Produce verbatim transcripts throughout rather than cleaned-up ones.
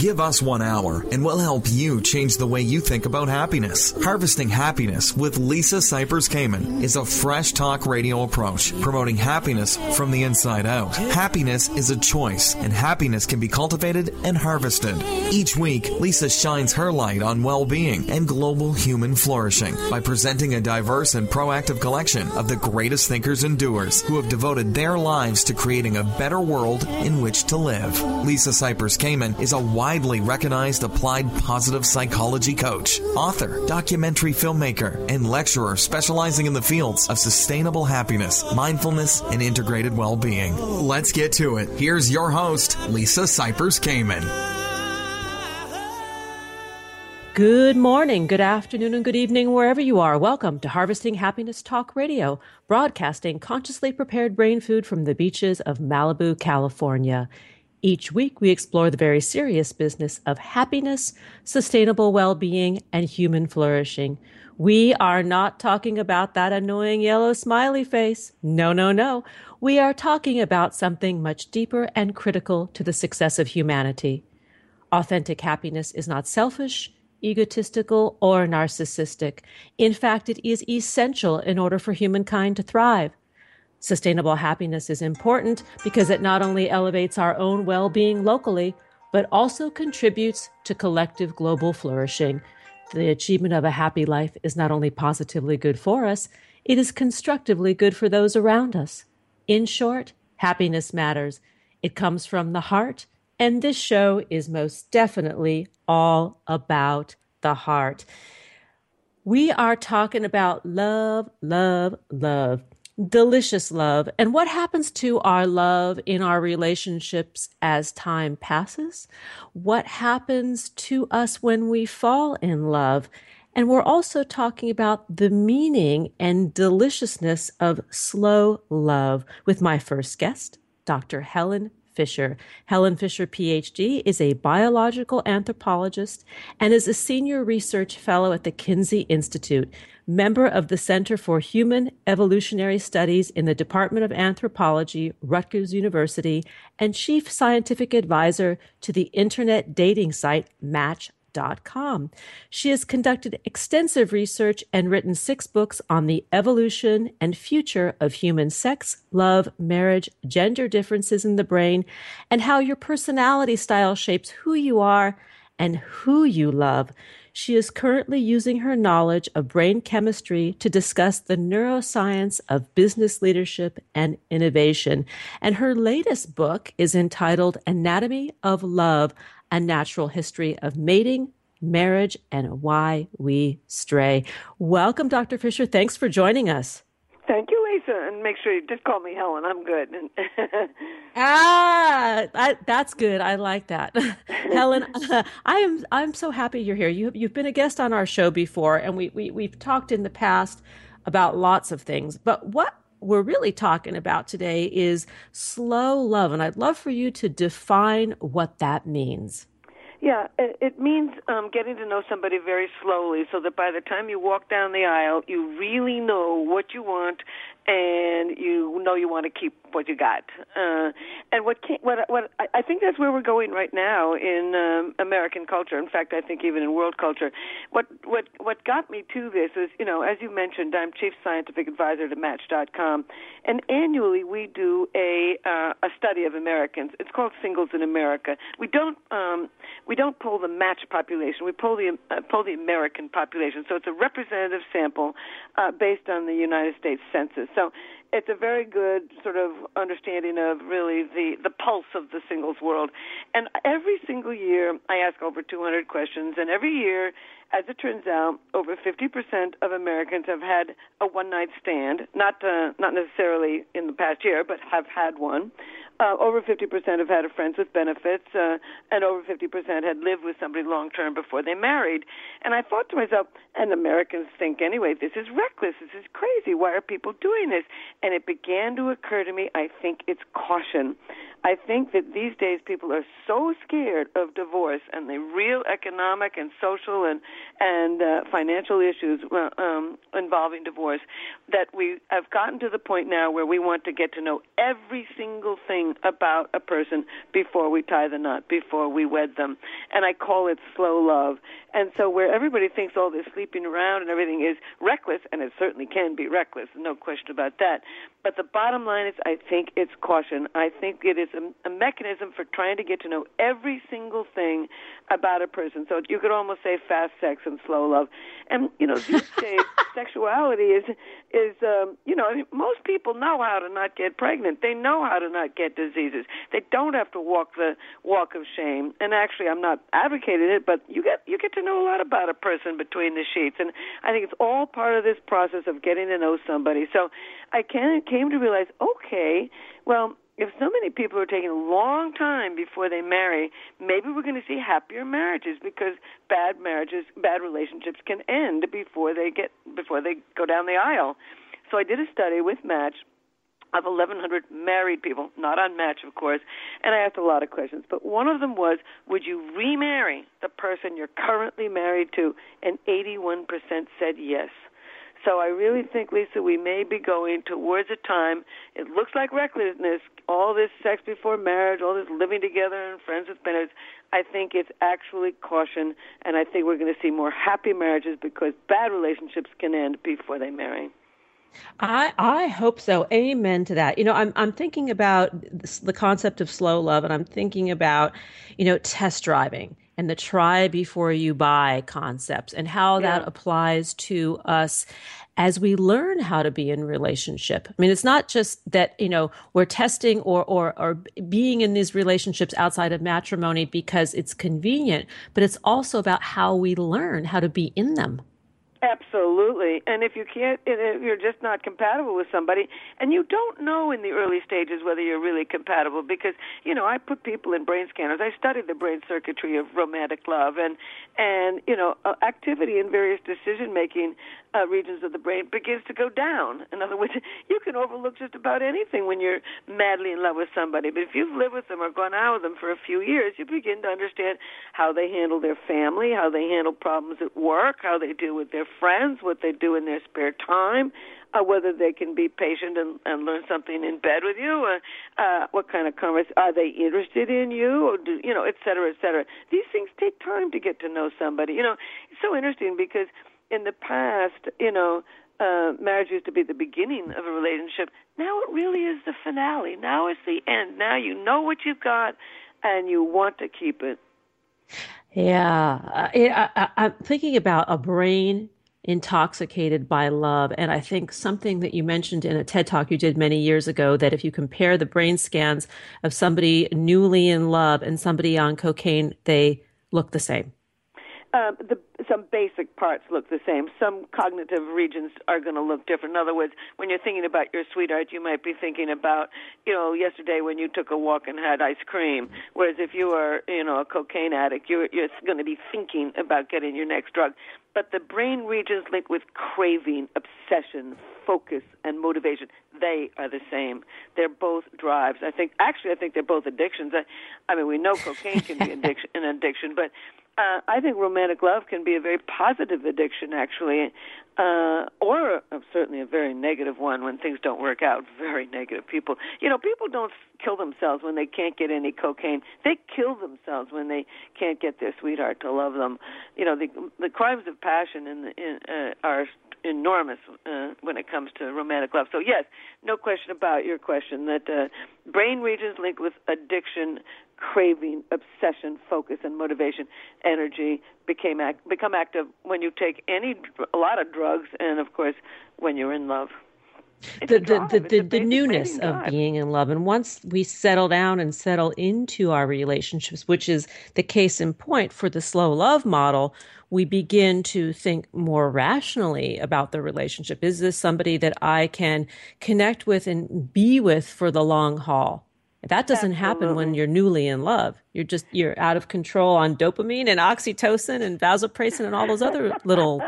Give us one hour, and we'll help you change the way you think about happiness. Harvesting Happiness with Lisa Cypers Kamen is a fresh talk radio approach, promoting happiness from the inside out. Happiness is a choice, and happiness can be cultivated and harvested. Each week, Lisa shines her light on well-being and global human flourishing by presenting a diverse and proactive collection of the greatest thinkers and doers who have devoted their lives to creating a better world in which to live. Lisa Cypers Kamen is a widely recognized applied positive psychology coach, author, documentary filmmaker, and lecturer specializing in the fields of sustainable happiness, mindfulness, and integrated well-being. Let's get to it. Here's your host, Lisa Cypers Kamen. Good morning, good afternoon, and good evening, wherever you are. Welcome to Harvesting Happiness Talk Radio, broadcasting consciously prepared brain food from the beaches of Malibu, California. Each week, we explore the very serious business of happiness, sustainable well-being, and human flourishing. We are not talking about that annoying yellow smiley face. No, no, no. We are talking about something much deeper and critical to the success of humanity. Authentic happiness is not selfish, egotistical, or narcissistic. In fact, it is essential in order for humankind to thrive. Sustainable happiness is important because it not only elevates our own well-being locally, but also contributes to collective global flourishing. The achievement of a happy life is not only positively good for us, it is constructively good for those around us. In short, happiness matters. It comes from the heart, and this show is most definitely all about the heart. We are talking about love, love, love, delicious love, and what happens to our love in our relationships as time passes, what happens to us when we fall in love, and we're also talking about the meaning and deliciousness of slow love with my first guest, Doctor Helen Fisher. Helen Fisher, P H D, is a biological anthropologist and is a senior research fellow at the Kinsey Institute, member of the Center for Human Evolutionary Studies in the Department of Anthropology, Rutgers University, and chief scientific advisor to the internet dating site Match dot com. She has conducted extensive research and written six books on the evolution and future of human sex, love, marriage, gender differences in the brain, and how your personality style shapes who you are and who you love. She is currently using her knowledge of brain chemistry to discuss the neuroscience of business leadership and innovation. And her latest book is entitled Anatomy of Love, A Natural History of Mating, Marriage, and Why We Stray. Welcome, Doctor Fisher. Thanks for joining us. Thank you, Lisa. And make sure you did call me Helen. I'm good. ah, I, that's good. I like that. Helen, uh, I am, I'm so happy you're here. You, you've been a guest on our show before, and we, we, we've talked in the past about lots of things. But what we're really talking about today is slow love. And I'd love for you to define what that means. Yeah, it means um, getting to know somebody very slowly so that by the time you walk down the aisle, you really know what you want and you know you want to keep what you got. Uh, and what, came, what what I think that's where we're going right now in um, American culture. In fact, I think even in world culture. What what what got me to this is, you know, as you mentioned, I'm chief scientific advisor to Match dot com, and annually we do a uh, a study of Americans. It's called Singles in America. We don't um, we don't poll the match population. We poll the uh, poll the American population. So it's a representative sample uh, based on the United States Census. So it's a very good sort of understanding of really the, the pulse of the singles world. And every single year I ask over two hundred questions, and every year, as it turns out, over fifty percent of Americans have had a one-night stand, not uh, not necessarily in the past year, but have had one. Uh, over fifty percent have had a friends with benefits, uh, and over fifty percent had lived with somebody long-term before they married. And I thought to myself, and Americans think anyway, this is reckless, this is crazy, why are people doing this? And it began to occur to me, I think it's caution. I think that these days people are so scared of divorce and the real economic and social and and uh, financial issues um, involving divorce that we have gotten to the point now where we want to get to know every single thing about a person before we tie the knot, before we wed them. And I call it slow love. And so where everybody thinks all this sleeping around and everything is reckless, and it certainly can be reckless, no question about that. But the bottom line is I think it's caution. I think it is a, a mechanism for trying to get to know every single thing about a person. So you could almost say fast sex and slow love. And, you know, these days, sexuality is, is um, you know, I mean, most people know how to not get pregnant. They know how to not get diseases. They don't have to walk the walk of shame. And actually, I'm not advocating it, but you get you get to know a lot about a person between the sheets. And I think it's all part of this process of getting to know somebody. So I can, came to realize, okay, well, if so many people are taking a long time before they marry, maybe we're going to see happier marriages because bad marriages, bad relationships can end before they get before they go down the aisle. So I did a study with Match of eleven hundred married people, not on Match, of course, and I asked a lot of questions. But one of them was, would you remarry the person you're currently married to? And eighty-one percent said yes. So I really think, Lisa, we may be going towards a time, it looks like recklessness, all this sex before marriage, all this living together and friends with benefits. I think it's actually caution, and I think we're going to see more happy marriages because bad relationships can end before they marry. I, I hope so. Amen to that. You know, I'm I'm thinking about this, the concept of slow love, and I'm thinking about, you know, test driving and the try before you buy concepts and how yeah. that applies to us as we learn how to be in relationship. I mean, it's not just that, you know, we're testing or, or, or being in these relationships outside of matrimony because it's convenient, but it's also about how we learn how to be in them. Absolutely. And if you can't, if you're just not compatible with somebody, and you don't know in the early stages whether you're really compatible, because, you know, I put people in brain scanners. I studied the brain circuitry of romantic love and, and you know, activity in various decision-making uh, regions of the brain begins to go down. In other words, you can overlook just about anything when you're madly in love with somebody. But if you've lived with them or gone out with them for a few years, you begin to understand how they handle their family, how they handle problems at work, how they deal with their friends, what they do in their spare time, uh, whether they can be patient and, and learn something in bed with you, uh, uh, what kind of conversation, are they interested in you, or do, you know, et cetera, et cetera. These things take time to get to know somebody. You know, it's so interesting because in the past, you know, Uh, marriage used to be the beginning of a relationship. Now it really is the finale. Now it's the end. Now you know what you've got, and you want to keep it. Yeah. I, I, I'm thinking about a brain intoxicated by love. And I think something that you mentioned in a TED Talk you did many years ago, that if you compare the brain scans of somebody newly in love and somebody on cocaine, they look the same. Uh, the, some basic parts look the same. Some cognitive regions are going to look different. In other words, when you're thinking about your sweetheart, you might be thinking about, you know, yesterday when you took a walk and had ice cream. Whereas if you are, you know, a cocaine addict, you're, you're going to be thinking about getting your next drug. But the brain regions linked with craving, obsession, focus, and motivation, they are the same. They're both drives. I think, actually, I think they're both addictions. I, I mean, we know cocaine can be addiction, an addiction, but Uh, I think romantic love can be a very positive addiction, actually, uh, or uh, certainly a very negative one when things don't work out. Very negative people. You know, people don't kill themselves when they can't get any cocaine. They kill themselves when they can't get their sweetheart to love them. You know, the, the crimes of passion in, the, in, uh, are enormous uh, when it comes to romantic love. So, yes, no question about your question that uh, brain regions linked with addiction, craving, obsession, focus, and motivation, energy became act, become active when you take any a lot of drugs, and of course, when you're in love. It's the the the, the, the newness of drive. Being in love, and once we settle down and settle into our relationships, which is the case in point for the slow love model, we begin to think more rationally about the relationship. Is this somebody that I can connect with and be with for the long haul? That doesn't Absolutely. happen when you're newly in love. You're just, you're out of control on dopamine and oxytocin and vasopressin and all those other little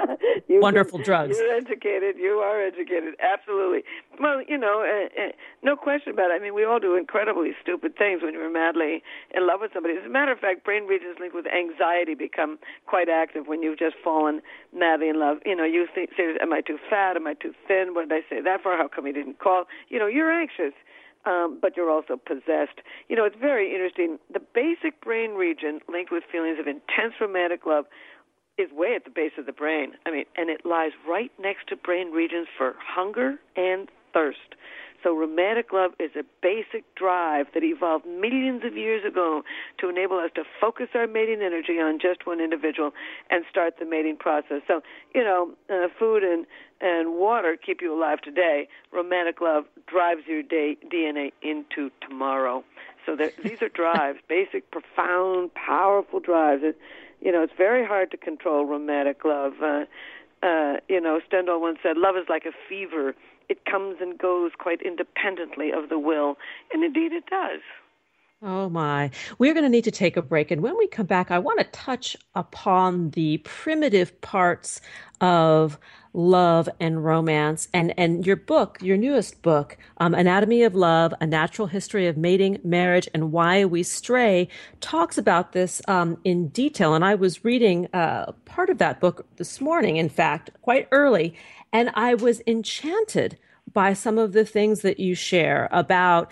You wonderful can, drugs. You're educated. You are educated. Absolutely. Well, you know, uh, uh, no question about it. I mean, we all do incredibly stupid things when we're madly in love with somebody. As a matter of fact, brain regions linked with anxiety become quite active when you've just fallen madly in love. You know, you think, am I too fat? Am I too thin? What did I say that for? How come he didn't call? You know, you're anxious. Um, but you're also possessed. You know, it's very interesting. The basic brain region linked with feelings of intense romantic love is way at the base of the brain. I mean, and it lies right next to brain regions for hunger and thirst. So romantic love is a basic drive that evolved millions of years ago to enable us to focus our mating energy on just one individual and start the mating process. So, you know, uh, food and, and water keep you alive today. Romantic love drives your day, D N A into tomorrow. So there, these are drives, basic, profound, powerful drives. It, you know, it's very hard to control romantic love. Uh, uh, you know, Stendhal once said, love is like a fever. It comes and goes quite independently of the will, and indeed it does. Oh, my. We're going to need to take a break, and when we come back, I want to touch upon the primitive parts of love and romance, and, and your book, your newest book, um, Anatomy of Love, A Natural History of Mating, Marriage, and Why We Stray, talks about this um, in detail, and I was reading uh, part of that book this morning, in fact, quite early, and I was enchanted by some of the things that you share about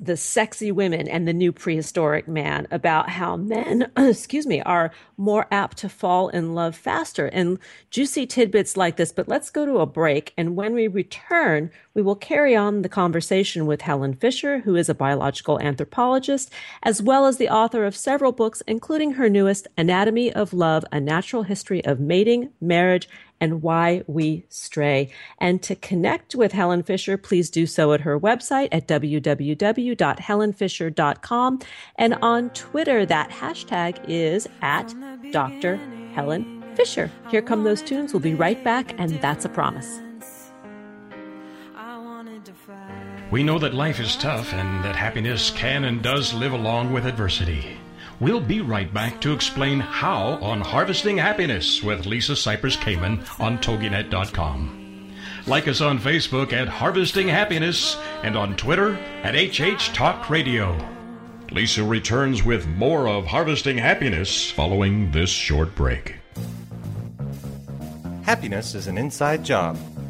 the sexy women and the new prehistoric man, about how men, excuse me, are more apt to fall in love faster, and juicy tidbits like this. But let's go to a break. And when we return, we will carry on the conversation with Helen Fisher, who is a biological anthropologist, as well as the author of several books, including her newest, Anatomy of Love, A Natural History of Mating, Marriage, and Why We Stray. And to connect with Helen Fisher, please do so at her website at w w w dot helen fisher dot com. And on Twitter, that hashtag is at Doctor Helen Fisher. Here come those tunes. We'll be right back, and that's a promise. We know that life is tough and that happiness can and does live along with adversity. We'll be right back to explain how on Harvesting Happiness with Lisa Cypers Kamen on toginet dot com. Like us on Facebook at Harvesting Happiness and on Twitter at H H Talk Radio. Lisa returns with more of Harvesting Happiness following this short break. Happiness is an inside job.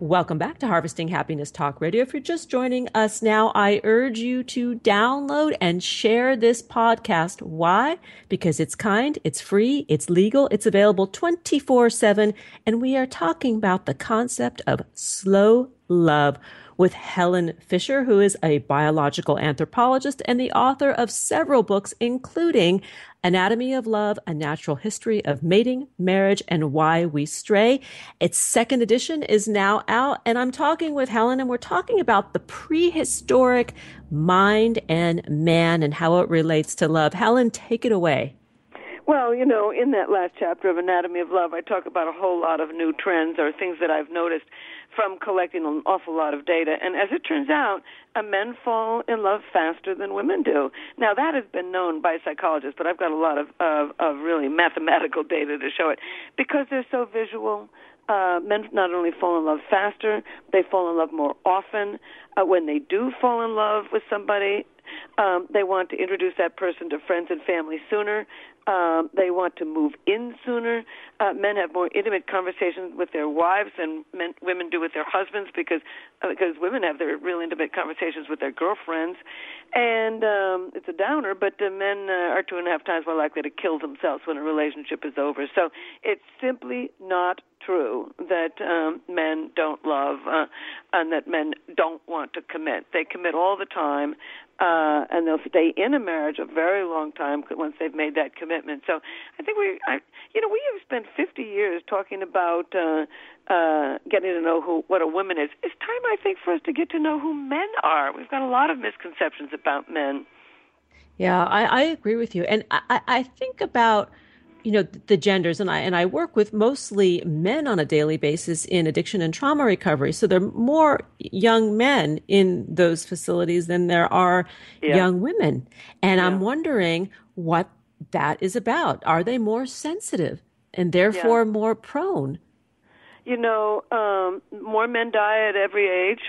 Welcome back to Harvesting Happiness Talk Radio. If you're just joining us now, I urge you to download and share this podcast. Why? Because it's kind, it's free, it's legal, it's available twenty-four seven, and we are talking about the concept of slow love. with Helen Fisher, who is a biological anthropologist and the author of several books, including Anatomy of Love, A Natural History of Mating, Marriage, and Why We Stray. Its second edition is now out, and I'm talking with Helen, and we're talking about the prehistoric mind and man and how it relates to love. Helen, take it away. Well, you know, in that last chapter of Anatomy of Love, I talk about a whole lot of new trends or things that I've noticed from collecting an awful lot of data. And as it turns out, men fall in love faster than women do. Now, that has been known by psychologists, but I've got a lot of, of, of really mathematical data to show it. Because they're so visual, uh, men not only fall in love faster, they fall in love more often. Uh, when they do fall in love with somebody, um, they want to introduce that person to friends and family sooner. Um, they want to move in sooner. Uh, men have more intimate conversations with their wives than men, women do with their husbands because uh, because women have their real intimate conversations with their girlfriends. And um, it's a downer, but uh, men uh, are two and a half times more likely to kill themselves when a relationship is over. So it's simply not true that um, men don't love uh, and that men don't want to commit. They commit all the time. Uh, and they'll stay in a marriage a very long time once they've made that commitment. So I think we, I, you know, we have spent fifty years talking about uh, uh, getting to know who what a woman is. It's time, I think, for us to get to know who men are. We've got a lot of misconceptions about men. Yeah, I, I agree with you. And I, I think about, you know, the genders, and I and I work with mostly men on a daily basis in addiction and trauma recovery. So there are more young men in those facilities than there are yeah. young women. And yeah. I'm wondering what that is about. Are they more sensitive and therefore yeah. more prone? You know, um, more men die at every age.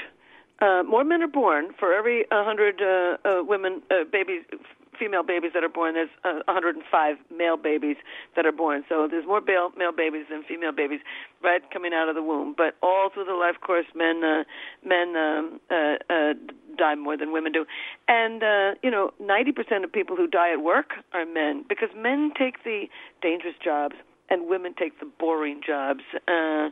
Uh, more men are born for every one hundred uh, uh, women, uh, babies, female babies that are born. There's uh, one hundred five male babies that are born. So there's more male, male babies than female babies, right, coming out of the womb. But all through the life course, men uh, men um, uh, uh, die more than women do. And, uh, you know, ninety percent of people who die at work are men because men take the dangerous jobs and women take the boring jobs. Uh,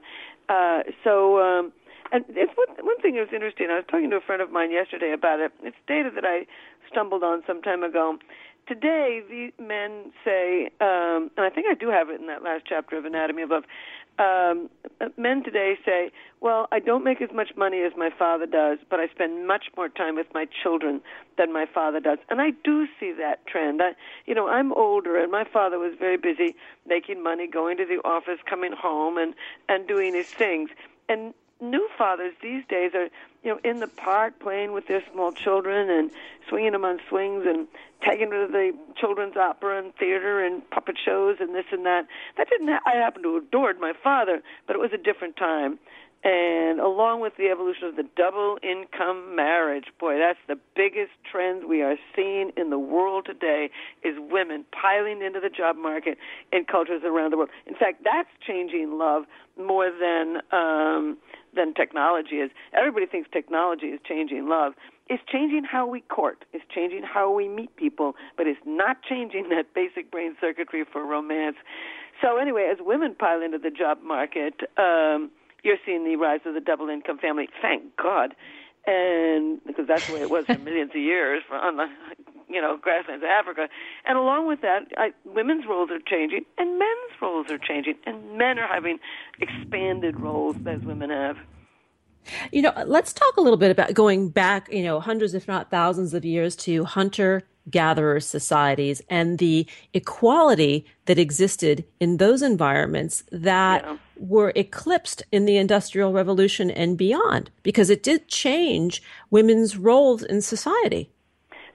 uh, so... Um, And it's one, one thing that was interesting. I was talking to a friend of mine yesterday about it. It's data that I stumbled on some time ago. Today, the men say, um, and I think I do have it in that last chapter of Anatomy of Love, um, men today say, well, I don't make as much money as my father does, but I spend much more time with my children than my father does. And I do see that trend. I, you know, I'm older, and my father was very busy making money, going to the office, coming home, and, and doing his things. And new fathers these days are, you know, in the park playing with their small children and swinging them on swings and taking them to the children's opera and theater and puppet shows and this and that. That didn't. Ha- I happen to adored my father, but it was a different time. And along with the evolution of the double-income marriage, boy, that's the biggest trend we are seeing in the world today is women piling into the job market in cultures around the world. In fact, that's changing love more than um, than technology is. Everybody thinks technology is changing love. It's changing how we court. It's changing how we meet people, but it's not changing that basic brain circuitry for romance. So anyway, as women pile into the job market, um, you're seeing the rise of the double-income family, thank God, and because that's the way it was for millions of years for, on the, you know, grasslands of Africa. And along with that, I, women's roles are changing, and men's roles are changing, and men are having expanded roles as women have. You know, let's talk a little bit about going back, you know, hundreds if not thousands of years to hunter-gatherer societies and the equality that existed in those environments that yeah. were eclipsed in the Industrial Revolution and beyond, because it did change women's roles in society.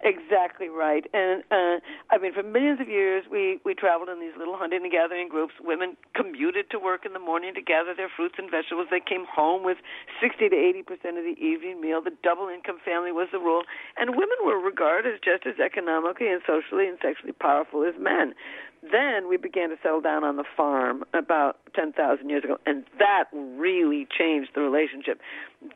Exactly right. And, uh, I mean, for millions of years, we, we traveled in these little hunting and gathering groups. Women commuted to work in the morning to gather their fruits and vegetables. They came home with sixty to eighty percent of the evening meal. The double-income family was the rule. And women were regarded as just as economically and socially and sexually powerful as men. Then we began to settle down on the farm about ten thousand years ago, and that really changed the relationship.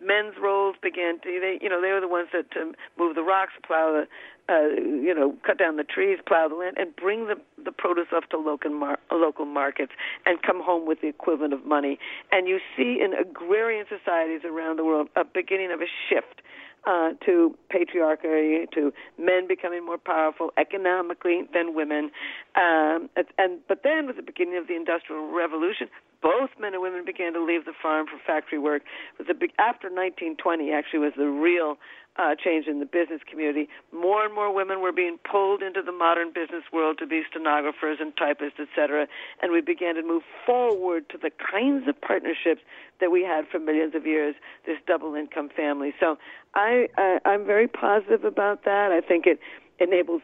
Men's roles began to, they, you know, they were the ones that um, move the rocks, plow the, uh, you know, cut down the trees, plow the land, and bring the, the produce up to local, mar- local markets and come home with the equivalent of money. And you see in agrarian societies around the world a beginning of a shift Uh, to patriarchy, to men becoming more powerful economically than women. Um, and but then with the beginning of the Industrial Revolution, both men and women began to leave the farm for factory work. With the big, after nineteen twenty, actually, was the real uh, change in the business community. More and more women were being pulled into the modern business world to be stenographers and typists, et cetera, and we began to move forward to the kinds of partnerships that we had for millions of years, this double-income family. So I, uh, I'm very positive about that. I think it enables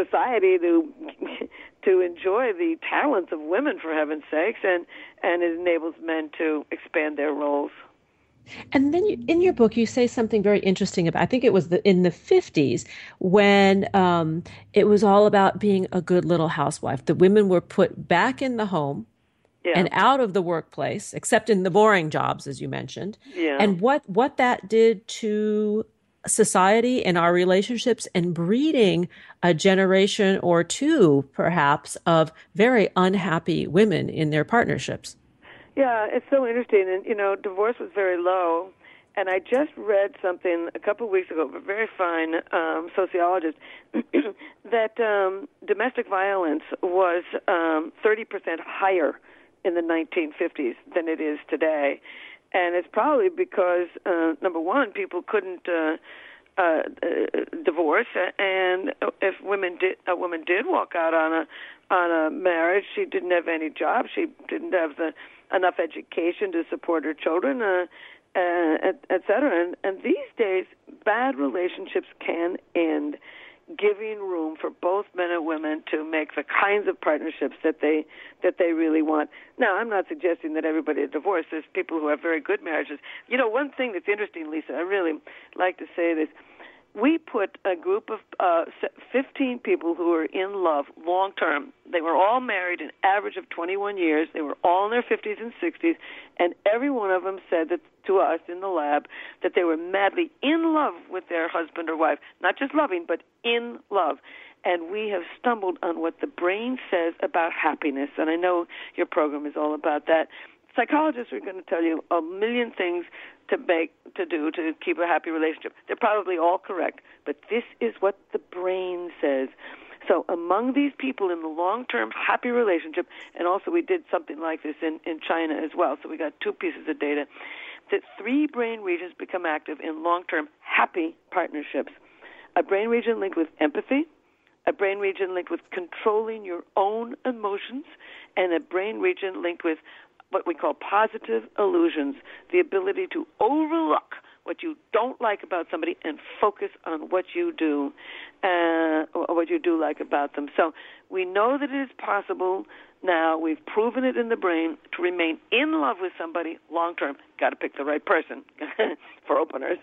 society to to enjoy the talents of women, for heaven's sakes, and, and it enables men to expand their roles. And then you, in your book, you say something very interesting about, I think it was the, in the fifties when um, it was all about being a good little housewife. The women were put back in the home. Yeah. And out of the workplace, except in the boring jobs, as you mentioned, yeah. and what, what that did to society and our relationships and breeding a generation or two, perhaps, of very unhappy women in their partnerships. Yeah, it's so interesting. And, you know, divorce was very low. And I just read something a couple of weeks ago from a very fine um, sociologist that um, domestic violence was um, thirty percent higher in the nineteen fifties than it is today. And it's probably because, uh, number one, people couldn't uh, uh, divorce, and if women did, a woman did walk out on a on a marriage, she didn't have any job, she didn't have the enough education to support her children, uh, uh, et, et cetera. And, and these days, bad relationships can end, giving room for both men and women to make the kinds of partnerships that they that they really want. Now, I'm not suggesting that everybody divorces. There's people who have very good marriages. You know, one thing that's interesting, Lisa, I really like to say this. We put a group of uh, fifteen people who were in love long-term. They were all married an average of twenty-one years. They were all in their fifties and sixties, and every one of them said that to us in the lab that they were madly in love with their husband or wife, not just loving, but in love. And we have stumbled on what the brain says about happiness, and I know your program is all about that. Psychologists are going to tell you a million things to make, to do to keep a happy relationship. They're probably all correct, but this is what the brain says. So among these people in the long-term happy relationship, and also we did something like this in, in China as well, so we got two pieces of data, that three brain regions become active in long-term happy partnerships. A brain region linked with empathy, a brain region linked with controlling your own emotions, and a brain region linked with what we call positive illusions, the ability to overlook what you don't like about somebody and focus on what you do, uh, or what you do like about them. So we know that it is possible now, we've proven it in the brain, to remain in love with somebody long-term. Got to pick the right person, for openers.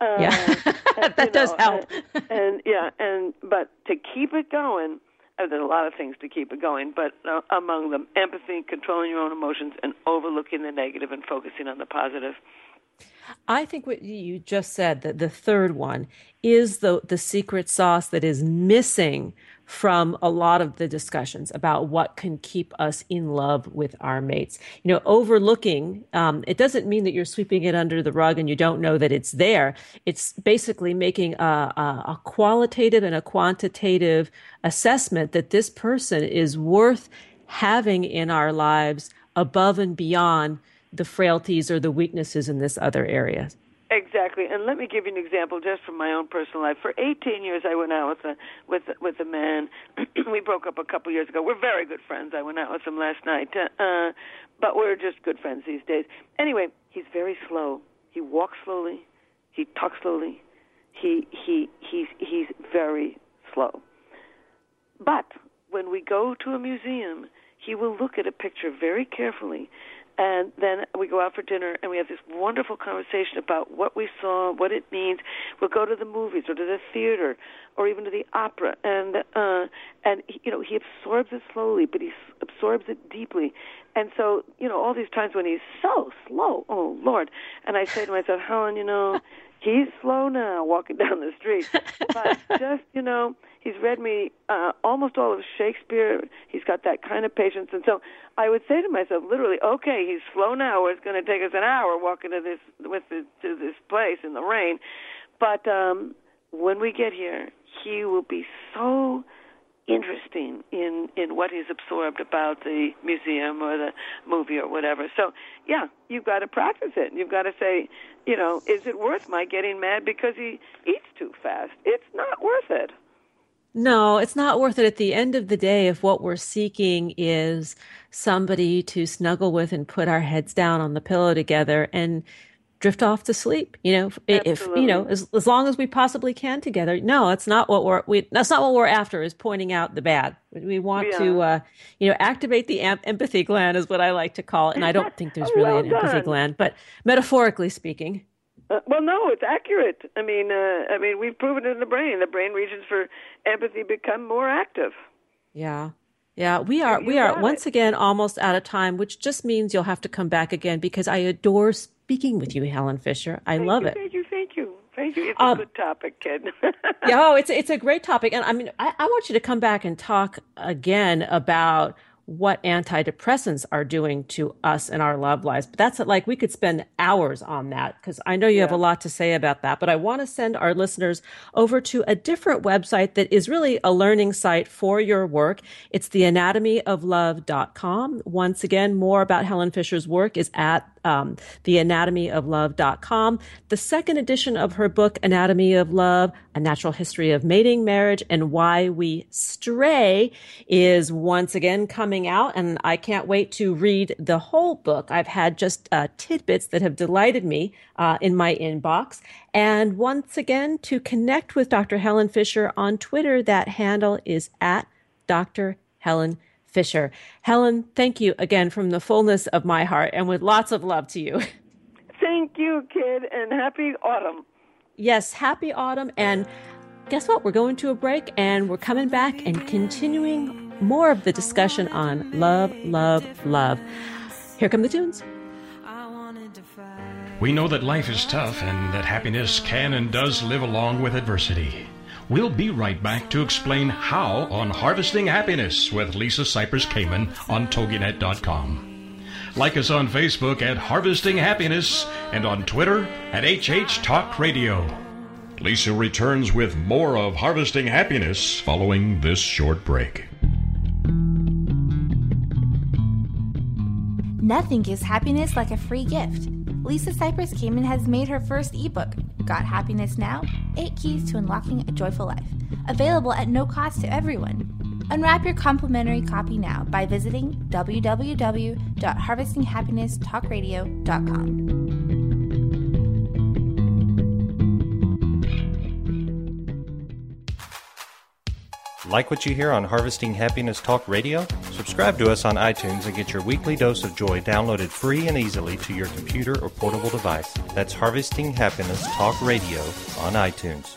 Uh, yeah, that and, does know, help. and, and yeah, and but to keep it going, there's a lot of things to keep it going, but uh, among them, empathy, controlling your own emotions, and overlooking the negative and focusing on the positive. I think what you just said, that the third one is the, the secret sauce that is missing from a lot of the discussions about what can keep us in love with our mates. You know, overlooking, um, it doesn't mean that you're sweeping it under the rug and you don't know that it's there. It's basically making a, a, a qualitative and a quantitative assessment that this person is worth having in our lives above and beyond the frailties or the weaknesses in this other area. Exactly. And let me give you an example just from my own personal life. For eighteen years, I went out with a, with, with a man. We broke up a couple years ago. We're very good friends. I went out with him last night. Uh, but we're just good friends these days. Anyway, he's very slow. He walks slowly. He talks slowly. He, he, he's, he's very slow. But when we go to a museum, he will look at a picture very carefully and then we go out for dinner, and we have this wonderful conversation about what we saw, what it means. We'll go to the movies or to the theater or even to the opera, and, uh, and you know, he absorbs it slowly, but he absorbs it deeply. And so, you know, all these times when he's so slow, oh, Lord, and I say to myself, Helen, you know, he's slow now walking down the street. But just, you know, he's read me uh, almost all of Shakespeare. He's got that kind of patience. And so I would say to myself, literally, okay, he's slow now, or it's going to take us an hour walking to this with the, to this place in the rain. But um, when we get here, he will be so interesting in, in what he's absorbed about the museum or the movie or whatever. So, yeah, you've got to practice it. You've got to say, you know, is it worth my getting mad because he eats too fast? It's not worth it. No, it's not worth it. At the end of the day, if what we're seeking is somebody to snuggle with and put our heads down on the pillow together and drift off to sleep, you know, Absolutely. if, you know, as, as long as we possibly can together. No, that's not what we're, we, that's not what we're after, is pointing out the bad. We want yeah. to, uh, you know, activate the am- empathy gland is what I like to call it. And I don't think there's really well an empathy done. gland, but metaphorically speaking. Uh, well, no, it's accurate. I mean, uh, I mean, we've proven it in the brain. The brain regions for empathy become more active. Yeah. Yeah, we are, so we are once it. again, almost out of time, which just means you'll have to come back again, because I adore speaking with you, Helen Fisher. I thank love you, it. Thank you, thank you, thank you. It's um, a good topic, kid. yeah, oh, it's it's a great topic, and I mean, I, I want you to come back and talk again about what antidepressants are doing to us and our love lives. But that's like we could spend hours on that, because I know you yeah. have a lot to say about that. But I want to send our listeners over to a different website that is really a learning site for your work. It's the anatomy of love dot com. Once again, more about Helen Fisher's work is at Um, the anatomy of love dot com. The second edition of her book, Anatomy of Love, A Natural History of Mating, Marriage, and Why We Stray, is once again coming out, and I can't wait to read the whole book. I've had just uh, tidbits that have delighted me uh, in my inbox. And once again, to connect with Doctor Helen Fisher on Twitter, that handle is at Doctor Helen Fisher. Helen, thank you again from the fullness of my heart, and with lots of love to you. Thank you, kid, and happy autumn. Yes, happy autumn. And guess what? We're going to a break, and we're coming back and continuing more of the discussion on love, love, love. Here come the tunes. We know that life is tough and that happiness can and does live along with adversity. We'll be right back to explain how on Harvesting Happiness with Lisa Cypers Kamen on toginet dot com. Like us on Facebook at Harvesting Happiness and on Twitter at H H Talk Radio. Lisa returns with more of Harvesting Happiness following this short break. Nothing gives happiness like a free gift. Lisa Cypers Kamen has made her first ebook, Got Happiness Now? Eight Keys to Unlocking a Joyful Life, available at no cost to everyone. Unwrap your complimentary copy now by visiting w w w dot harvesting happiness talk radio dot com. Like what you hear on Harvesting Happiness Talk Radio? Subscribe to us on iTunes and get your weekly dose of joy downloaded free and easily to your computer or portable device. That's Harvesting Happiness Talk Radio on iTunes.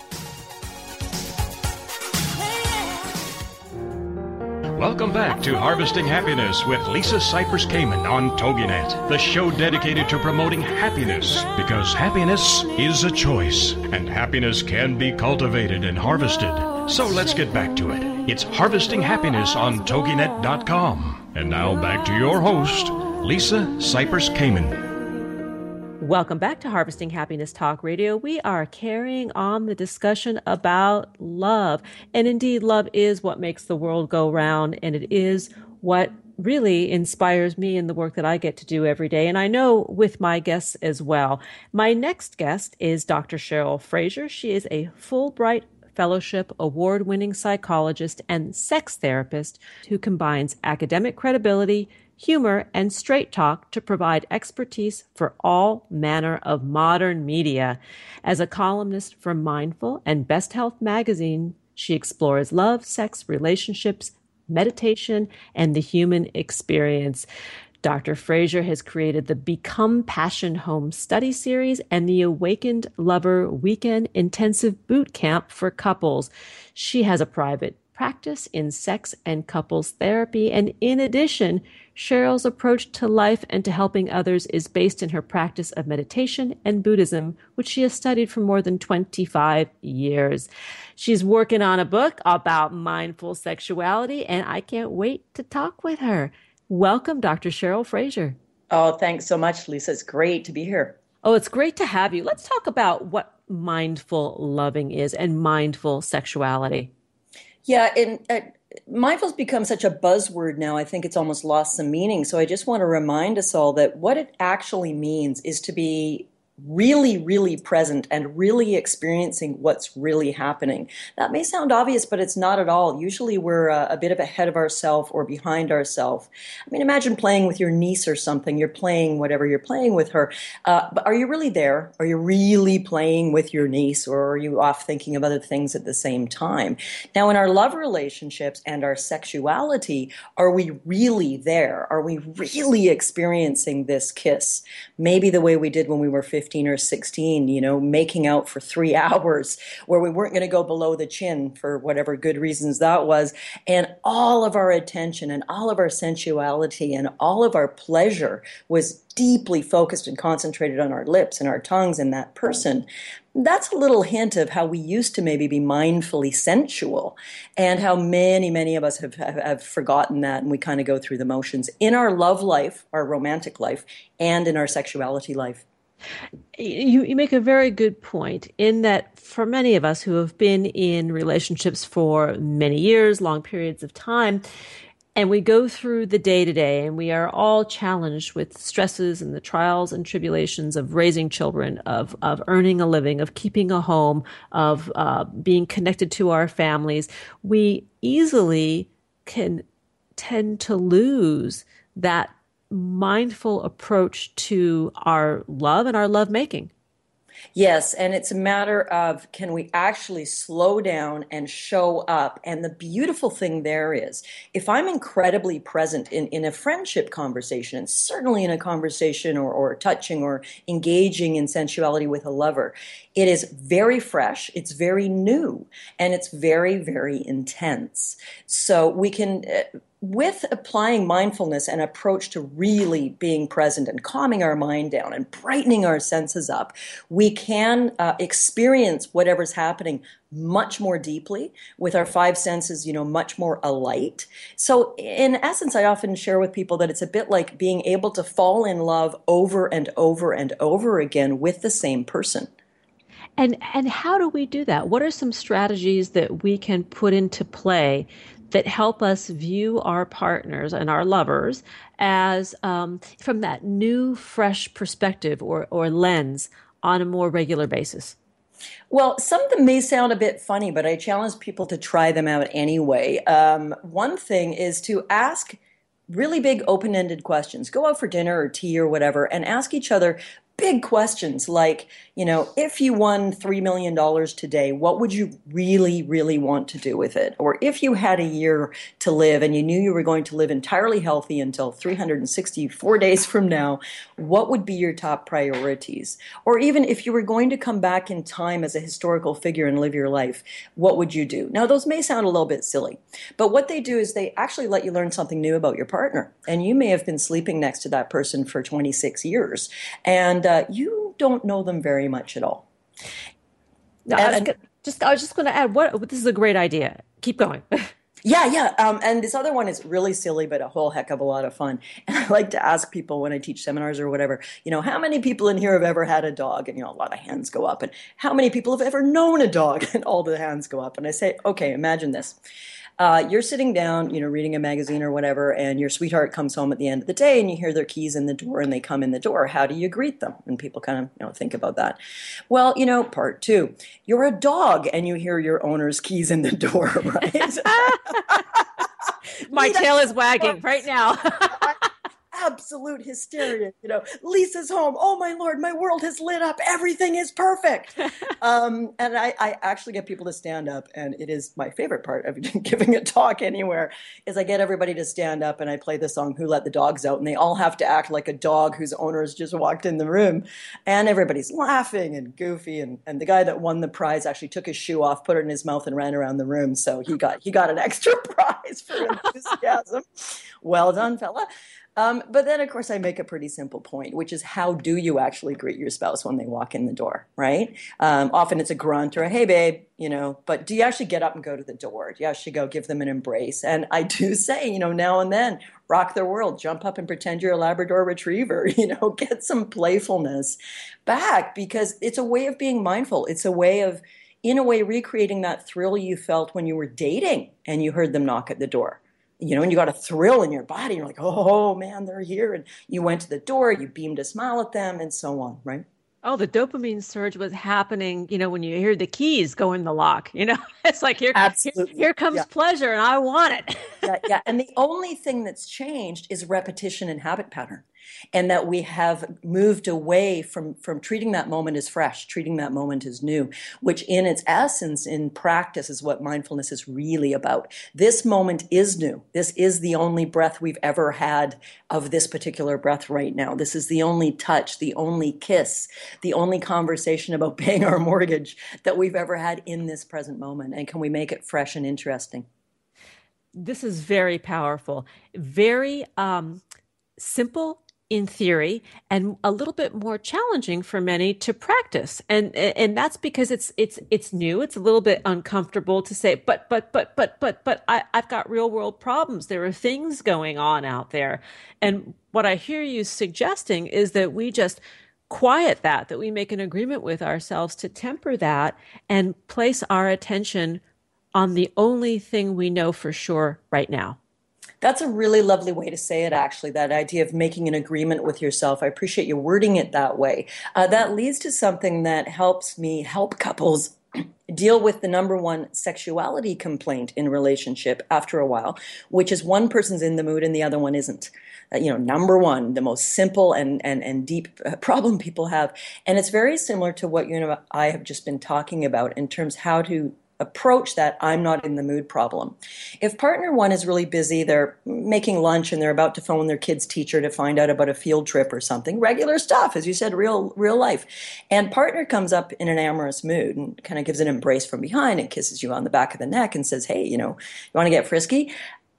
Welcome back to Harvesting Happiness with Lisa Cypers Kamen on TogiNet, the show dedicated to promoting happiness, because happiness is a choice, and happiness can be cultivated and harvested. So let's get back to it. It's Harvesting Happiness on toginet dot com. And now back to your host, Lisa Cypers Kamen. Welcome back to Harvesting Happiness Talk Radio. We are carrying on the discussion about love. And indeed, love is what makes the world go round, and it is what really inspires me in the work that I get to do every day. And I know with my guests as well. My next guest is Doctor Cheryl Fraser. She is a Fulbright Fellowship award-winning psychologist and sex therapist who combines academic credibility, humor, and straight talk to provide expertise for all manner of modern media. As a columnist for Mindful and Best Health magazine, she explores love, sex, relationships, meditation, and the human experience. Doctor Fraser has created the Become Passion Home Study Series and the Awakened Lover Weekend Intensive Boot Camp for couples. She has a private practice in sex and couples therapy. And in addition, Cheryl's approach to life and to helping others is based in her practice of meditation and Buddhism, which she has studied for more than twenty-five years. She's working on a book about mindful sexuality, and I can't wait to talk with her. Welcome, Doctor Cheryl Fraser. Oh, thanks so much, Lisa. It's great to be here. Oh, it's great to have you. Let's talk about what mindful loving is and mindful sexuality. Yeah, and uh, mindful's become such a buzzword now, I think it's almost lost some meaning. So I just want to remind us all that what it actually means is to be really, really present and really experiencing what's really happening. That may sound obvious, but it's not at all. Usually we're uh, a bit of ahead of ourselves or behind ourselves. I mean, imagine playing with your niece or something. You're playing whatever you're playing with her. Uh, but are you really there? Are you really playing with your niece, or are you off thinking of other things at the same time? Now, in our love relationships and our sexuality, are we really there? Are we really experiencing this kiss? Maybe the way we did when we were fifteen or sixteen, you know, making out for three hours where we weren't going to go below the chin for whatever good reasons that was. And all of our attention and all of our sensuality and all of our pleasure was deeply focused and concentrated on our lips and our tongues and that person. That's a little hint of how we used to maybe be mindfully sensual, and how many, many of us have, have, have forgotten that, and we kind of go through the motions in our love life, our romantic life, and in our sexuality life. You, you make a very good point in that for many of us who have been in relationships for many years, long periods of time, and we go through the day-to-day, and we are all challenged with stresses and the trials and tribulations of raising children, of of earning a living, of keeping a home, of uh, being connected to our families. We easily can tend to lose that mindful approach to our love and our lovemaking. Yes, and it's a matter of, can we actually slow down and show up? And the beautiful thing there is, if I'm incredibly present in, in a friendship conversation, and certainly in a conversation or, or touching or engaging in sensuality with a lover, it is very fresh, it's very new, and it's very, very intense. So we can... Uh, with applying mindfulness and approach to really being present and calming our mind down and brightening our senses up, we can uh, experience whatever's happening much more deeply with our five senses, you know, much more alight. So in essence, I often share with people that it's a bit like being able to fall in love over and over and over again with the same person. And and how do we do that? What are some strategies that we can put into play that help us view our partners and our lovers as um, from that new, fresh perspective or, or lens on a more regular basis? Well, some of them may sound a bit funny, but I challenge people to try them out anyway. Um, one thing is to ask really big open-ended questions. Go out for dinner or tea or whatever and ask each other big questions like, you know, if you won three million dollars today, what would you really, really want to do with it? Or if you had a year to live and you knew you were going to live entirely healthy until three hundred sixty-four days from now, what would be your top priorities? Or even if you were going to come back in time as a historical figure and live your life, what would you do? Now, those may sound a little bit silly, but what they do is they actually let you learn something new about your partner. And you may have been sleeping next to that person for twenty-six years. And Uh, you don't know them very much at all. No, and, I, was gonna, just, I was just going to add, what this is a great idea. Keep going. Yeah, yeah. Um, and this other one is really silly, but a whole heck of a lot of fun. And I like to ask people when I teach seminars or whatever, you know, how many people in here have ever had a dog? And, you know, a lot of hands go up. And how many people have ever known a dog? And all the hands go up. And I say, okay, imagine this. Uh, you're sitting down, you know, reading a magazine or whatever, and your sweetheart comes home at the end of the day, and you hear their keys in the door, and they come in the door. How do you greet them? And people kind of, you know, think about that. Well, you know, part two, you're a dog, and you hear your owner's keys in the door, right? My tail is wagging right now. absolute hysteria. You know, Lisa's home. Oh, my Lord, my world has lit up. Everything is perfect. um, and I, I actually get people to stand up. And it is my favorite part of giving a talk anywhere is I get everybody to stand up and I play the song, Who Let the Dogs Out? And they all have to act like a dog whose owner's just walked in the room. And everybody's laughing and goofy. And, and the guy that won the prize actually took his shoe off, put it in his mouth and ran around the room. So he got he got an extra prize for enthusiasm. Well done, fella. Um, but then, of course, I make a pretty simple point, which is how do you actually greet your spouse when they walk in the door, right? Um, often it's a grunt or a, hey, babe, you know, but do you actually get up and go to the door? Do you actually go give them an embrace? And I do say, you know, now and then, rock their world, jump up and pretend you're a Labrador retriever, you know, get some playfulness back because it's a way of being mindful. It's a way of, in a way, recreating that thrill you felt when you were dating and you heard them knock at the door. You know, and you got a thrill in your body. You're like, oh, man, they're here. And you went to the door, you beamed a smile at them and so on, right? Oh, the dopamine surge was happening, you know, when you hear the keys go in the lock, you know, it's like, here, here, here comes yeah. pleasure and I want it. yeah, yeah. And the only thing that's changed is repetition and habit pattern. And that we have moved away from, from treating that moment as fresh, treating that moment as new, which in its essence, in practice, is what mindfulness is really about. This moment is new. This is the only breath we've ever had of this particular breath right now. This is the only touch, the only kiss, the only conversation about paying our mortgage that we've ever had in this present moment. And can we make it fresh and interesting? This is very powerful, very um, simple in theory, and a little bit more challenging for many to practice, and and that's because it's it's it's new. It's a little bit uncomfortable to say, but but but but but but I, I've got real world problems. There are things going on out there, and what I hear you suggesting is that we just quiet that, that we make an agreement with ourselves to temper that and place our attention on the only thing we know for sure right now. That's a really lovely way to say it, actually, that idea of making an agreement with yourself. I appreciate you wording it that way. Uh, that leads to something that helps me help couples deal with the number one sexuality complaint in relationship after a while, which is one person's in the mood and the other one isn't. Uh, you know, number one, the most simple and, and, and deep problem people have. And it's very similar to what you and I have just been talking about in terms how to approach that I'm not in the mood problem. If partner one is really busy, they're making lunch and they're about to phone their kid's teacher to find out about a field trip or something, regular stuff, as you said, real real life. And partner comes up in an amorous mood and kind of gives an embrace from behind and kisses you on the back of the neck and says, hey, you know, you want to get frisky?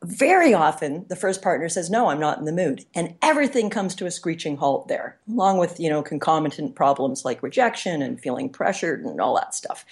Very often, the first partner says, no, I'm not in the mood. And everything comes to a screeching halt there, along with, you know, concomitant problems like rejection and feeling pressured and all that stuff.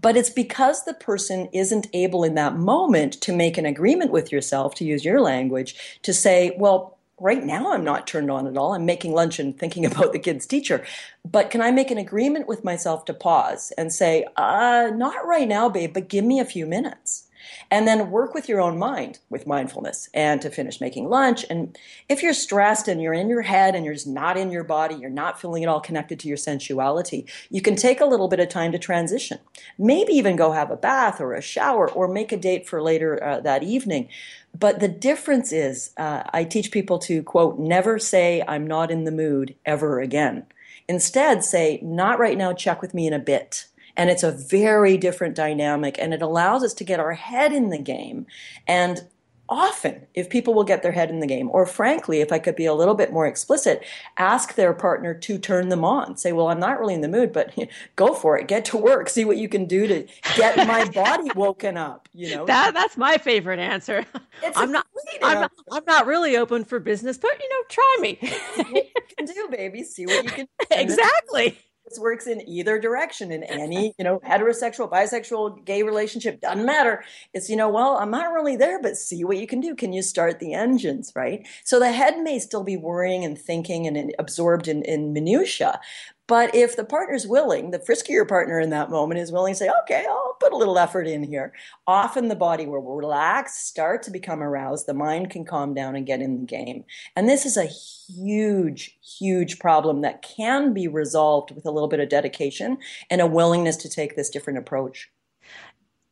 But it's because the person isn't able in that moment to make an agreement with yourself, to use your language, to say, well, right now I'm not turned on at all. I'm making lunch and thinking about the kid's teacher. But can I make an agreement with myself to pause and say, uh, not right now, babe, but give me a few minutes. And then work with your own mind with mindfulness and to finish making lunch. And if you're stressed and you're in your head and you're just not in your body, you're not feeling at all connected to your sensuality, you can take a little bit of time to transition. Maybe even go have a bath or a shower or make a date for later uh, that evening. But the difference is uh, I teach people to, quote, never say I'm not in the mood ever again. Instead, say not right now, check with me in a bit. And it's a very different dynamic, and it allows us to get our head in the game. And often, if people will get their head in the game, or frankly, if I could be a little bit more explicit, ask their partner to turn them on. Say, well, I'm not really in the mood, but go for it. Get to work. See what you can do to get my body woken up. You know, that, that's my favorite answer. It's I'm, not, I'm not I'm not really open for business, but, you know, try me. See what you can do, baby. See what you can do. Exactly. This works in either direction in any, you know, heterosexual, bisexual, gay relationship, doesn't matter. It's, you know, well, I'm not really there, but see what you can do. Can you start the engines, right? So the head may still be worrying and thinking and, and absorbed in, in minutia. But if the partner's willing, the friskier partner in that moment is willing to say, okay, I'll put a little effort in here. Often the body will relax, start to become aroused. The mind can calm down and get in the game. And this is a huge, huge problem that can be resolved with a little bit of dedication and a willingness to take this different approach.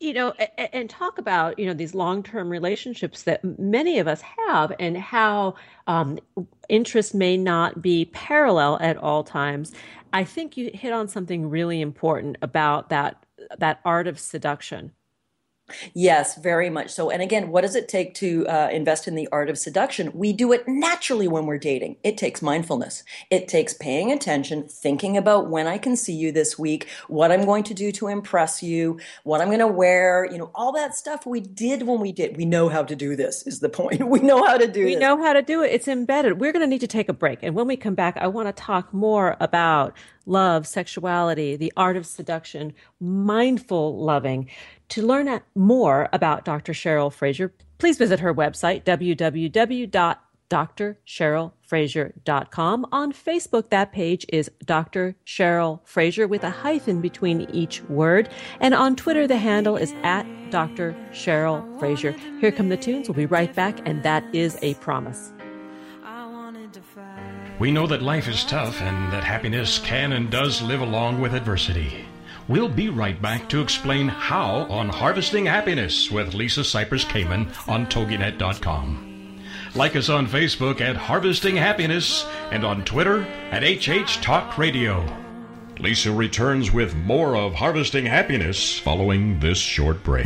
you know, and, and talk about, you know, these long-term relationships that many of us have, and how um, interests may not be parallel at all times. I think you hit on something really important about that, that art of seduction. Yes, very much so. And again, what does it take to uh, invest in the art of seduction? We do it naturally when we're dating. It takes mindfulness. It takes paying attention, thinking about when I can see you this week, what I'm going to do to impress you, what I'm going to wear, you know, all that stuff we did when we did. We know how to do this is the point. We know how to do we this. We know how to do it. It's embedded. We're going to need to take a break. And when we come back, I want to talk more about love, sexuality, the art of seduction, mindful loving. To learn more about Doctor Cheryl Fraser, please visit her website, w w w dot dr cheryl fraser dot com. On Facebook, that page is Doctor Cheryl Fraser with a hyphen between each word. And on Twitter, the handle is at Doctor Cheryl Fraser. Here come the tunes. We'll be right back, and that is a promise. We know that life is tough and that happiness can and does live along with adversity. We'll be right back to explain how on Harvesting Happiness with Lisa Cypers Kamen on toginet dot com. Like us on Facebook at Harvesting Happiness and on Twitter at H H Talk Radio. Lisa returns with more of Harvesting Happiness following this short break.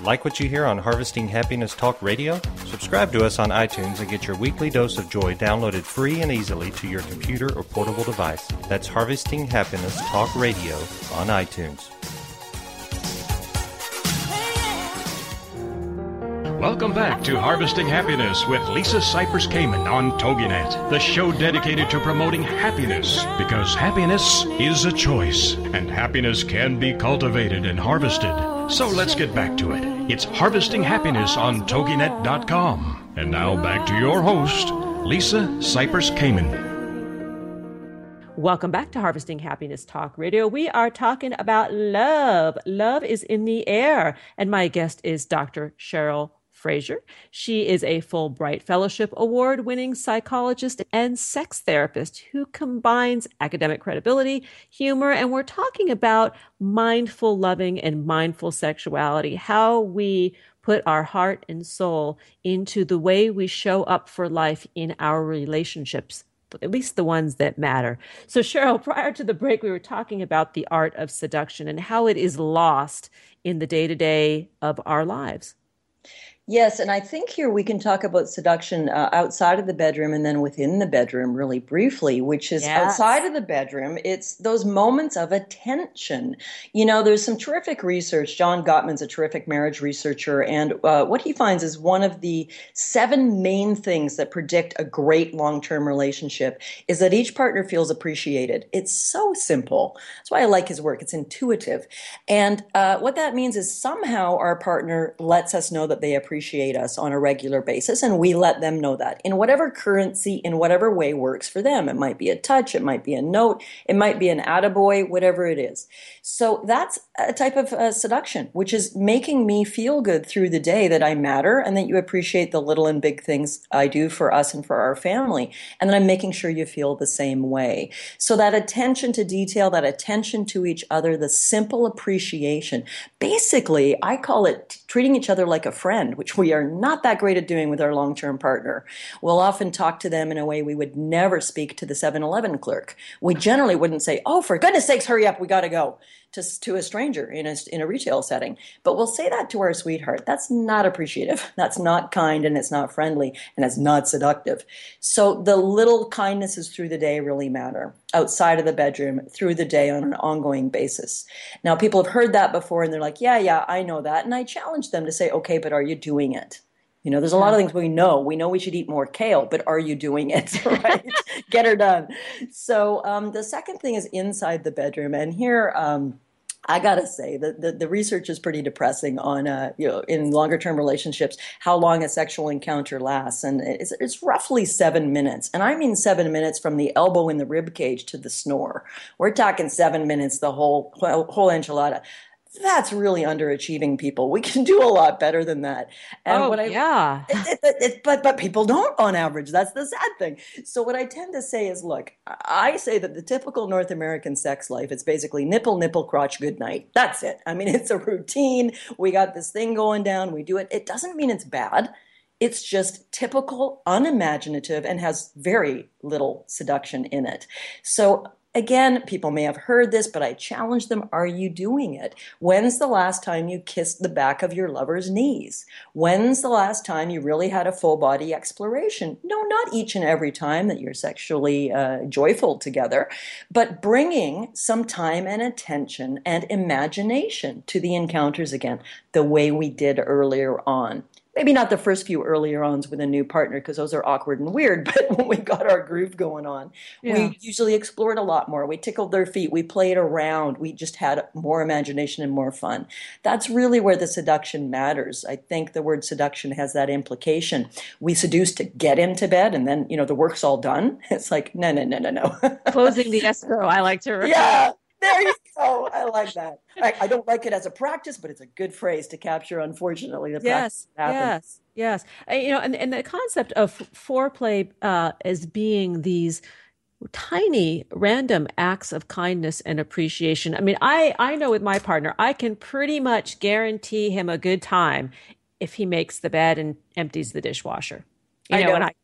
Like what you hear on Harvesting Happiness Talk Radio? Subscribe to us on iTunes and get your weekly dose of joy downloaded free and easily to your computer or portable device. That's Harvesting Happiness Talk Radio on iTunes. Welcome back to Harvesting Happiness with Lisa Cypers Kamen on TogiNet, the show dedicated to promoting happiness, because happiness is a choice, and happiness can be cultivated and harvested. So let's get back to it. It's Harvesting Happiness on toginet dot com. And now back to your host, Lisa Cypers Kamen. Welcome back to Harvesting Happiness Talk Radio. We are talking about love. Love is in the air. And my guest is Doctor Cheryl Fraser. She is a Fulbright Fellowship Award-winning psychologist and sex therapist who combines academic credibility, humor, and we're talking about mindful loving and mindful sexuality, how we put our heart and soul into the way we show up for life in our relationships, at least the ones that matter. So Cheryl, prior to the break, we were talking about the art of seduction and how it is lost in the day-to-day of our lives. Yes, and I think here we can talk about seduction uh, outside of the bedroom and then within the bedroom really briefly, which is yes. Outside of the bedroom, it's those moments of attention. You know, there's some terrific research. John Gottman's a terrific marriage researcher, and uh, what he finds is one of the seven main things that predict a great long-term relationship is that each partner feels appreciated. It's so simple. That's why I like his work. It's intuitive. And uh, what that means is somehow our partner lets us know that they appreciate appreciate us on a regular basis, and we let them know that in whatever currency, in whatever way works for them. It might be a touch, it might be a note, it might be an attaboy, whatever it is. So that's a type of uh, seduction, which is making me feel good through the day that I matter and that you appreciate the little and big things I do for us and for our family, and that I'm making sure you feel the same way. So that attention to detail, that attention to each other, the simple appreciation. Basically, I call it t- treating each other like a friend, which we are not that great at doing with our long-term partner. We'll often talk to them in a way we would never speak to the seven eleven clerk. We generally wouldn't say, oh, for goodness sakes, hurry up, we got to go, to, to a stranger in a, in a retail setting. But we'll say that to our sweetheart. That's not appreciative. That's not kind, and it's not friendly, and it's not seductive. So the little kindnesses through the day really matter, outside of the bedroom, through the day on an ongoing basis. Now, people have heard that before, and they're like, yeah, yeah, I know that. And I challenge them to say, okay, but are you doing it? You know, there's a lot of things we know. We know we should eat more kale, but are you doing it? Right? Get her done. So um, the second thing is inside the bedroom. And here, um, I got to say that the, the research is pretty depressing on, uh, you know, in longer term relationships, how long a sexual encounter lasts. And it's, it's roughly seven minutes. And I mean seven minutes from the elbow in the rib cage to the snore. We're talking seven minutes, the whole whole enchilada. That's really underachieving people. We can do a lot better than that. And oh, what I, yeah. It, it, it, but, but people don't on average. That's the sad thing. So what I tend to say is, look, I say that the typical North American sex life, it's basically nipple, nipple, crotch, good night. That's it. I mean, it's a routine. We got this thing going down. We do it. It doesn't mean it's bad. It's just typical, unimaginative, and has very little seduction in it. So again, people may have heard this, but I challenge them, are you doing it? When's the last time you kissed the back of your lover's knees? When's the last time you really had a full body exploration? No, not each and every time that you're sexually uh, joyful together, but bringing some time and attention and imagination to the encounters again, the way we did earlier on. Maybe not the first few earlier ons with a new partner because those are awkward and weird, but when we got our groove going on, yeah. we usually explored a lot more. We tickled their feet. We played around. We just had more imagination and more fun. That's really where the seduction matters. I think the word seduction has that implication. We seduce to get into bed and then, you know, the work's all done. It's like, no, no, no, no, no. Closing the escrow, I like to refer. Yeah. There you go. I like that. I, I don't like it as a practice, but it's a good phrase to capture, unfortunately, the yes, practice that happens. Yes, yes. You know, and, and the concept of foreplay uh, as being these tiny random acts of kindness and appreciation. I mean, I, I know with my partner, I can pretty much guarantee him a good time if he makes the bed and empties the dishwasher. You know, I know. And I,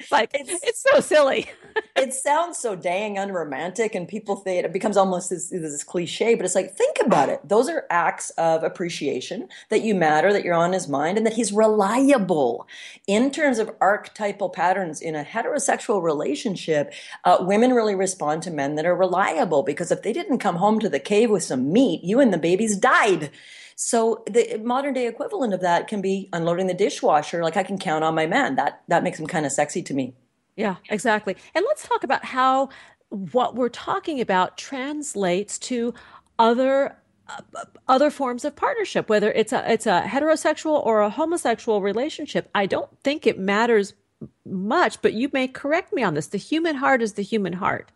it's like, it's, it's so silly. It sounds so dang unromantic, and people think it becomes almost this, this cliche, but it's like, think about it. Those are acts of appreciation that you matter, that you're on his mind, and that he's reliable. In terms of archetypal patterns in a heterosexual relationship, uh, women really respond to men that are reliable, because if they didn't come home to the cave with some meat, you and the babies died. So the modern day equivalent of that can be unloading the dishwasher. Like, I can count on my man. That that makes him kind of sexy to me. Yeah, exactly. And let's talk about how what we're talking about translates to other uh, other forms of partnership, whether it's a it's a heterosexual or a homosexual relationship. I don't think it matters much, but you may correct me on this. The human heart is the human heart.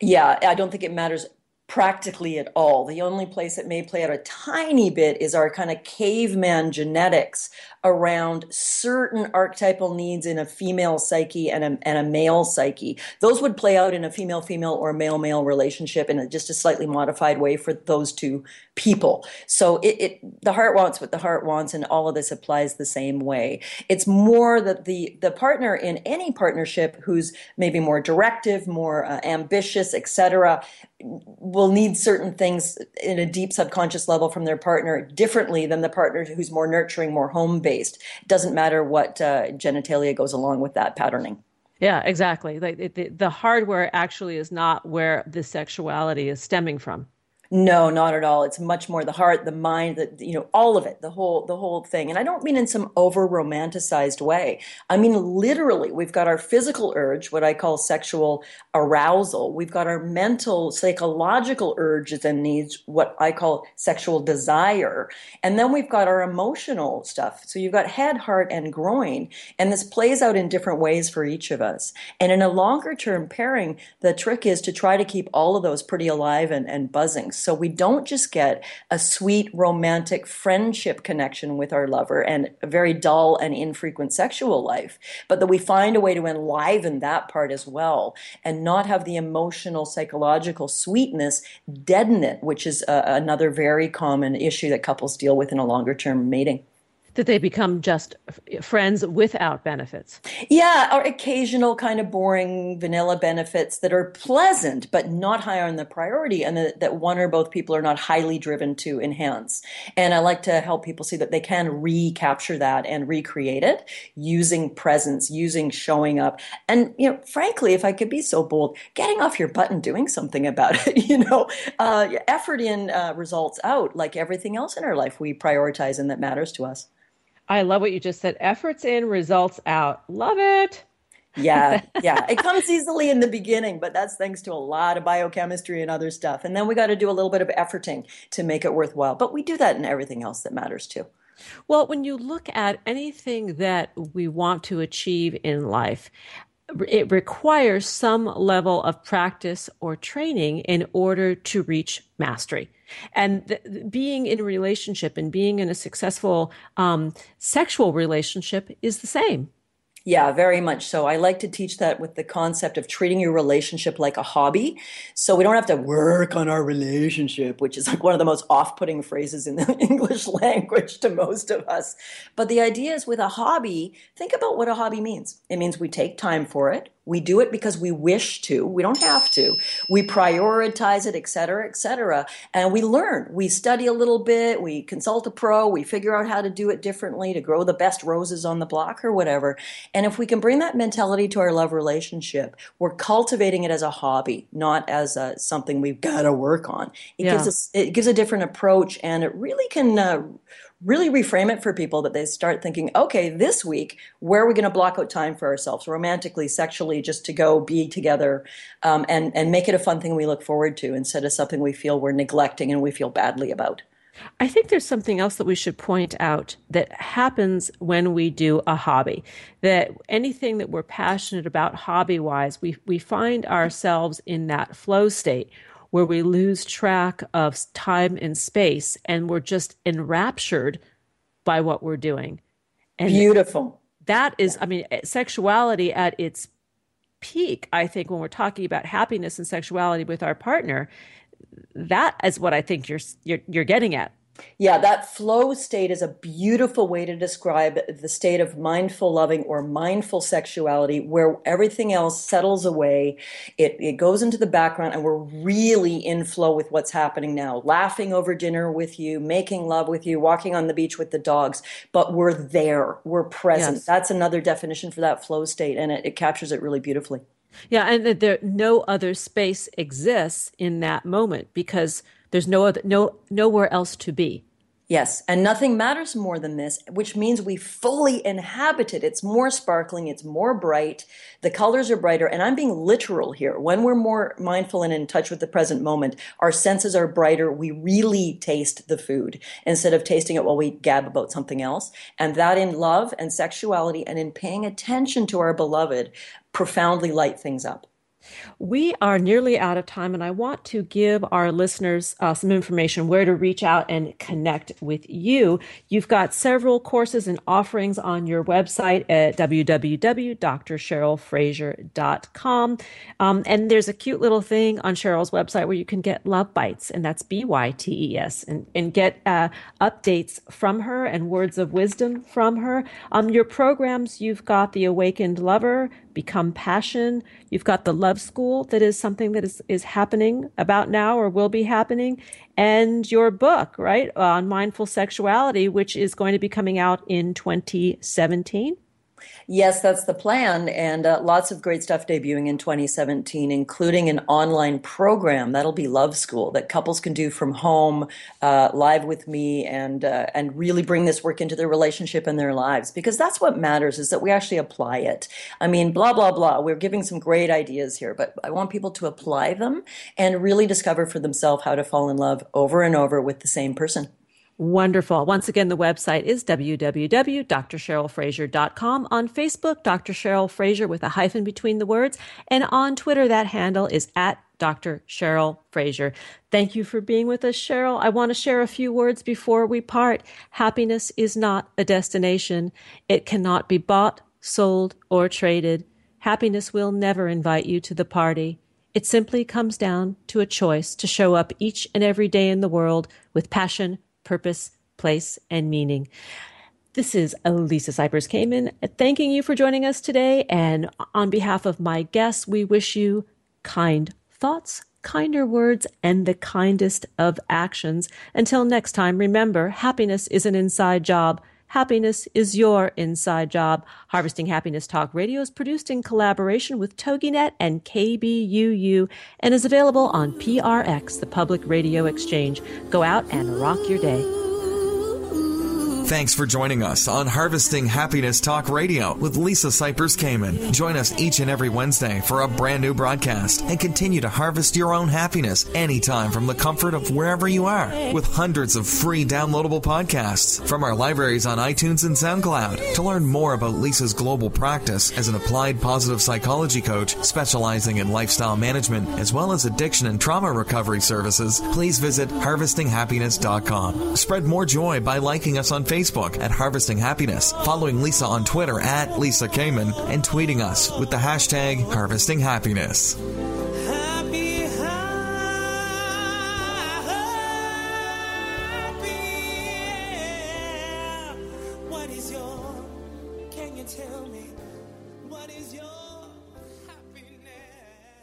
Yeah, I don't think it matters practically at all. The only place it may play out a tiny bit is our kind of caveman genetics around certain archetypal needs in a female psyche and a, and a male psyche. Those would play out in a female-female or male-male relationship in a, just a slightly modified way for those two people. So it, it the heart wants what the heart wants, and all of this applies the same way. It's more that the, the partner in any partnership who's maybe more directive, more uh, ambitious, et cetera, will need certain things in a deep subconscious level from their partner differently than the partner who's more nurturing, more home-based. It doesn't matter what uh, genitalia goes along with that patterning. Yeah, exactly. Like it, the, the hardware actually is not where the sexuality is stemming from. No, not at all. It's much more the heart, the mind, the, you know, all of it, the whole, the whole thing. And I don't mean in some over romanticized way. I mean, literally, we've got our physical urge, what I call sexual arousal. We've got our mental, psychological urges and needs, what I call sexual desire. And then we've got our emotional stuff. So you've got head, heart, and groin. And this plays out in different ways for each of us. And in a longer term pairing, the trick is to try to keep all of those pretty alive and, and buzzing. So we don't just get a sweet romantic friendship connection with our lover and a very dull and infrequent sexual life, but that we find a way to enliven that part as well and not have the emotional, psychological sweetness deaden it, which is uh, another very common issue that couples deal with in a longer-term mating. That they become just friends without benefits. Yeah, or occasional kind of boring vanilla benefits that are pleasant but not high on the priority, and that, that one or both people are not highly driven to enhance. And I like to help people see that they can recapture that and recreate it using presence, using showing up. And, you know, frankly, if I could be so bold, getting off your butt and doing something about it, you know, uh, effort in uh, results out, like everything else in our life we prioritize and that matters to us. I love what you just said. Efforts in, results out. Love it. Yeah, yeah. It comes easily in the beginning, but that's thanks to a lot of biochemistry and other stuff. And then we got to do a little bit of efforting to make it worthwhile. But we do that in everything else that matters too. Well, when you look at anything that we want to achieve in life, it requires some level of practice or training in order to reach mastery. And th- being in a relationship and being in a successful um, sexual relationship is the same. Yeah, very much so. I like to teach that with the concept of treating your relationship like a hobby. So we don't have to work on our relationship, which is like one of the most off-putting phrases in the English language to most of us. But the idea is with a hobby, think about what a hobby means. It means we take time for it. We do it because we wish to. We don't have to. We prioritize it, et cetera, et cetera. And we learn. We study a little bit. We consult a pro. We figure out how to do it differently to grow the best roses on the block or whatever. And if we can bring that mentality to our love relationship, we're cultivating it as a hobby, not as a, something we've got to work on. It, yeah. gives us, it gives a different approach, and it really can uh, really reframe it for people, that they start thinking, okay, this week, where are we going to block out time for ourselves romantically, sexually, just to go be together um, and, and make it a fun thing we look forward to instead of something we feel we're neglecting and we feel badly about. I think there's something else that we should point out that happens when we do a hobby, that anything that we're passionate about hobby-wise, we, we find ourselves in that flow state where we lose track of time and space, and we're just enraptured by what we're doing. And beautiful. That is, I mean, sexuality at its peak, I think, when we're talking about happiness and sexuality with our partner, that is what I think you're you're, you're getting at. Yeah, that flow state is a beautiful way to describe the state of mindful loving or mindful sexuality, where everything else settles away. It it goes into the background, and we're really in flow with what's happening now, laughing over dinner with you, making love with you, walking on the beach with the dogs, but we're there, we're present. Yes. That's another definition for that flow state, and it, it captures it really beautifully. Yeah, and that there no other space exists in that moment because there's no other, no nowhere else to be. Yes, and nothing matters more than this, which means we fully inhabit it. It's more sparkling, it's more bright, the colors are brighter, and I'm being literal here. When we're more mindful and in touch with the present moment, our senses are brighter. We really taste the food instead of tasting it while we gab about something else. And that in love and sexuality and in paying attention to our beloved profoundly light things up. We are nearly out of time, and I want to give our listeners uh, some information where to reach out and connect with you. You've got several courses and offerings on your website at w w w dot drcheryl fraser dot com. Um, and there's a cute little thing on Cheryl's website where you can get love bites, and that's B Y T E S, and, and get uh, updates from her and words of wisdom from her. Um, your programs, you've got the Awakened Lover, Become Passion. You've got the Love School, that is something that is, is happening about now or will be happening. And your book, right, on mindful sexuality, which is going to be coming out in twenty seventeen. Yes, that's the plan, and uh, lots of great stuff debuting in twenty seventeen, including an online program that'll be Love School that couples can do from home, uh, live with me, and uh, and really bring this work into their relationship and their lives, because that's what matters, is that we actually apply it. I mean, blah, blah, blah. We're giving some great ideas here, but I want people to apply them and really discover for themselves how to fall in love over and over with the same person. Wonderful. Once again, the website is w w w dot dr cheryl fraser dot com. On Facebook, Doctor Cheryl Fraser with a hyphen between the words. And on Twitter, that handle is at Doctor Cheryl Fraser. Thank you for being with us, Cheryl. I want to share a few words before we part. Happiness is not a destination. It cannot be bought, sold, or traded. Happiness will never invite you to the party. It simply comes down to a choice to show up each and every day in the world with passion, purpose, place, and meaning. This is Lisa Cypers Kamen, thanking you for joining us today. And on behalf of my guests, we wish you kind thoughts, kinder words, and the kindest of actions. Until next time, remember, happiness is an inside job. Happiness is your inside job. Harvesting Happiness Talk Radio is produced in collaboration with TogiNet and K B U U and is available on P R X, the Public Radio Exchange. Go out and rock your day. Thanks for joining us on Harvesting Happiness Talk Radio with Lisa Cypers Kamen. Join us each and every Wednesday for a brand new broadcast and continue to harvest your own happiness anytime from the comfort of wherever you are, with hundreds of free downloadable podcasts from our libraries on iTunes and SoundCloud. To learn more about Lisa's global practice as an applied positive psychology coach specializing in lifestyle management as well as addiction and trauma recovery services, please visit harvesting happiness dot com. Spread more joy by liking us on Facebook at Harvesting Happiness, following Lisa on Twitter at Lisa Kamen, and tweeting us with the hashtag Harvesting Happiness. What is your, can you tell me, what is your...